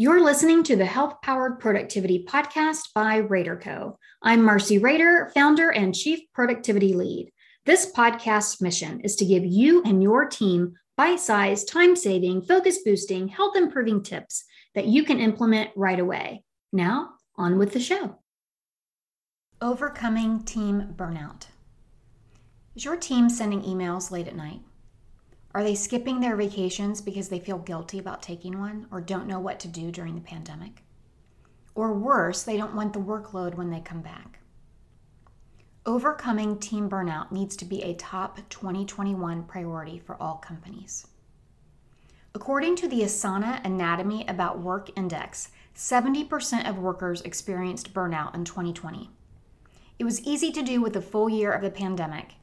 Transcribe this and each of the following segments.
You're listening to the Health Powered Productivity Podcast by RaiderCo. I'm Marcy Rader, founder and chief productivity lead. This podcast's mission is to give you and your team bite-sized, time-saving, focus-boosting, health-improving tips that you can implement right away. Now, on with the show. Overcoming team burnout. Is your team sending emails late at night? Are they skipping their vacations because they feel guilty about taking one or don't know what to do during the pandemic? Or worse, they don't want the workload when they come back. Overcoming team burnout needs to be a top 2021 priority for all companies. According to the Asana Anatomy About Work Index, 70% of workers experienced burnout in 2020. It was easy to do with the full year of the pandemic,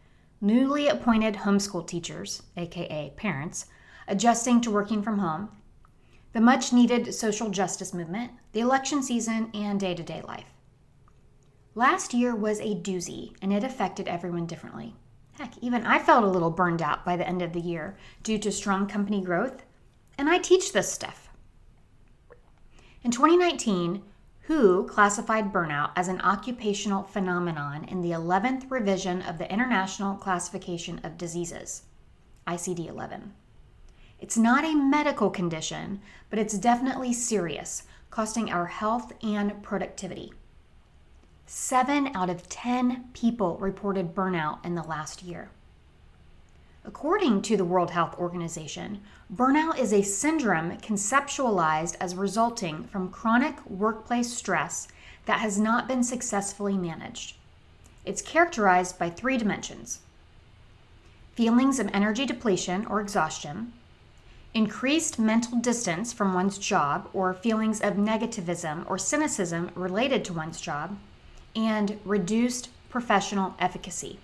newly appointed homeschool teachers, aka parents, adjusting to working from home, the much-needed social justice movement, the election season, and day-to-day life. Last year was a doozy, and it affected everyone differently. Heck, even I felt a little burned out by the end of the year due to strong company growth, and I teach this stuff. In 2019, WHO classified burnout as an occupational phenomenon in the 11th revision of the International Classification of Diseases, ICD-11. It's not a medical condition, but it's definitely serious, costing our health and productivity. 7 out of 10 people reported burnout in the last year. According to the World Health Organization, burnout is a syndrome conceptualized as resulting from chronic workplace stress that has not been successfully managed. It's characterized by 3 dimensions: feelings of energy depletion or exhaustion, increased mental distance from one's job or feelings of negativism or cynicism related to one's job, and reduced professional efficacy.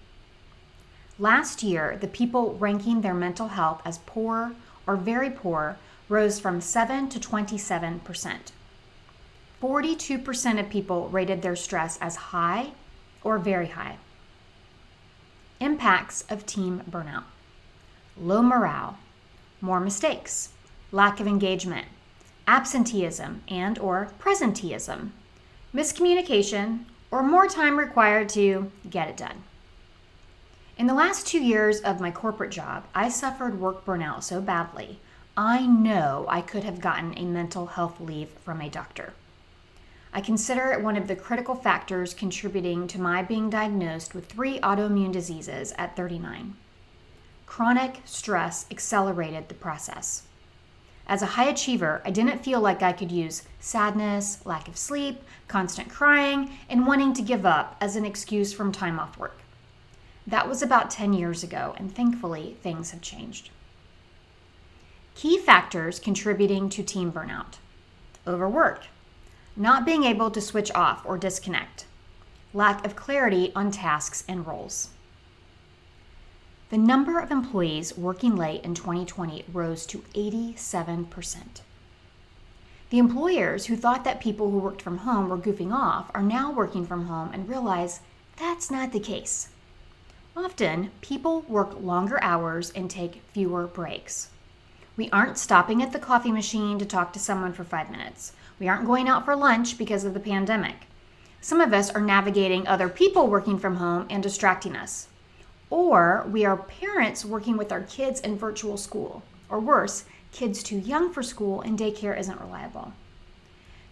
Last year, the people ranking their mental health as poor or very poor rose from 7 to 27%. 42% of people rated their stress as high or very high. Impacts of team burnout: low morale, more mistakes, lack of engagement, absenteeism and/or presenteeism, miscommunication, or more time required to get it done. In the last 2 years of my corporate job, I suffered work burnout so badly, I know I could have gotten a mental health leave from a doctor. I consider it one of the critical factors contributing to my being diagnosed with 3 autoimmune diseases at 39. Chronic stress accelerated the process. As a high achiever, I didn't feel like I could use sadness, lack of sleep, constant crying, and wanting to give up as an excuse from time off work. That was about 10 years ago, and thankfully, things have changed. Key factors contributing to team burnout: overwork, not being able to switch off or disconnect, lack of clarity on tasks and roles. The number of employees working late in 2020 rose to 87%. The employers who thought that people who worked from home were goofing off are now working from home and realize that's not the case. Often, people work longer hours and take fewer breaks. We aren't stopping at the coffee machine to talk to someone for 5 minutes. We aren't going out for lunch because of the pandemic. Some of us are navigating other people working from home and distracting us. Or we are parents working with our kids in virtual school. Or worse, kids too young for school and daycare isn't reliable.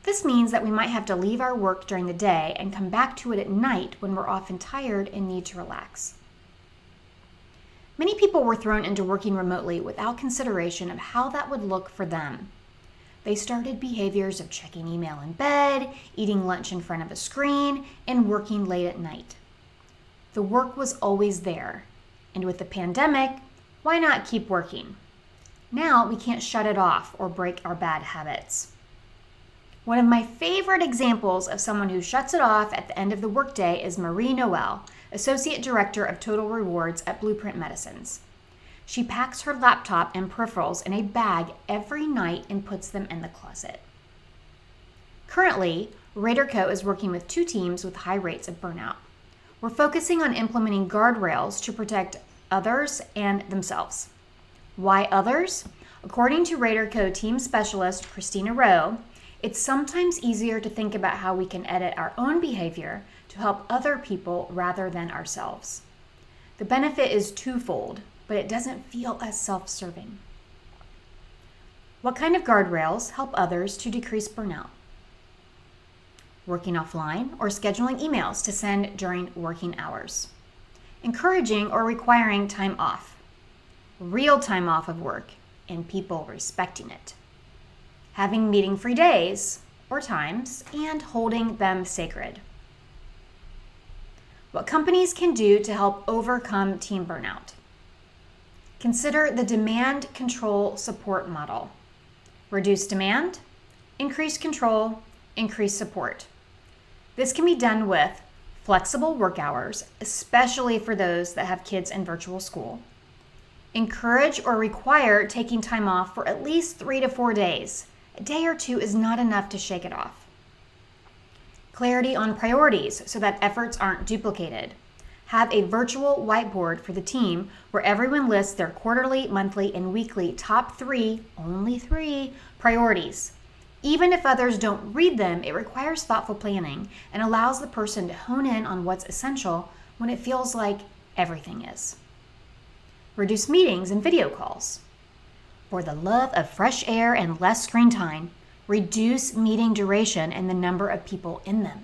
This means that we might have to leave our work during the day and come back to it at night when we're often tired and need to relax. Many people were thrown into working remotely without consideration of how that would look for them. They started behaviors of checking email in bed, eating lunch in front of a screen, and working late at night. The work was always there, and with the pandemic, why not keep working? Now we can't shut it off or break our bad habits. One of my favorite examples of someone who shuts it off at the end of the workday is Marie Noel, Associate Director of Total Rewards at Blueprint Medicines. She packs her laptop and peripherals in a bag every night and puts them in the closet. Currently, RaiderCo is working with 2 teams with high rates of burnout. We're focusing on implementing guardrails to protect others and themselves. Why others? According to RaiderCo team specialist Christina Rowe, It's sometimes easier to think about how we can edit our own behavior to help other people rather than ourselves. The benefit is twofold, but it doesn't feel as self-serving. What kind of guardrails help others to decrease burnout? Working offline or scheduling emails to send during working hours. Encouraging or requiring time off. Real time off of work and people respecting it. Having meeting-free days or times and holding them sacred. What companies can do to help overcome team burnout. Consider the demand control support model. Reduce demand, increase control, increase support. This can be done with flexible work hours, especially for those that have kids in virtual school. Encourage or require taking time off for at least 3 to 4 days. A day or two is not enough to shake it off. Clarity on priorities so that efforts aren't duplicated. Have a virtual whiteboard for the team where everyone lists their quarterly, monthly, and weekly top 3, only 3, priorities. Even if others don't read them, it requires thoughtful planning and allows the person to hone in on what's essential when it feels like everything is. Reduce meetings and video calls. For the love of fresh air and less screen time, reduce meeting duration and the number of people in them.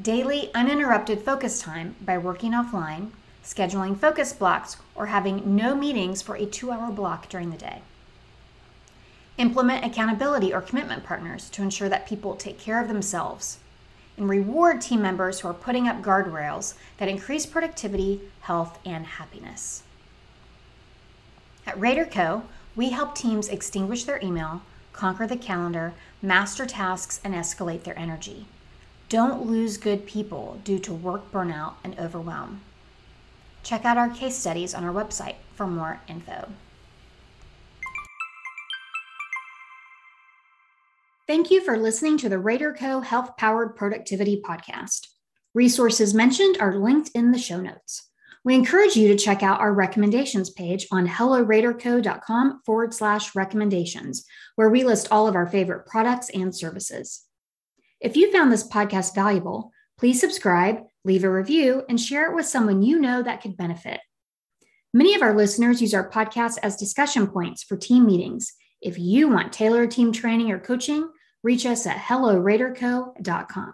Daily uninterrupted focus time by working offline, scheduling focus blocks, or having no meetings for a 2-hour block during the day. Implement accountability or commitment partners to ensure that people take care of themselves, and reward team members who are putting up guardrails that increase productivity, health, and happiness. At Raider Co., we help teams extinguish their email, conquer the calendar, master tasks, and escalate their energy. Don't lose good people due to work burnout and overwhelm. Check out our case studies on our website for more info. Thank you for listening to the Raider Co. Health Powered Productivity Podcast. Resources mentioned are linked in the show notes. We encourage you to check out our recommendations page on HelloRaiderCo.com/recommendations, where we list all of our favorite products and services. If you found this podcast valuable, please subscribe, leave a review, and share it with someone you know that could benefit. Many of our listeners use our podcast as discussion points for team meetings. If you want tailored team training or coaching, reach us at HelloRaiderCo.com.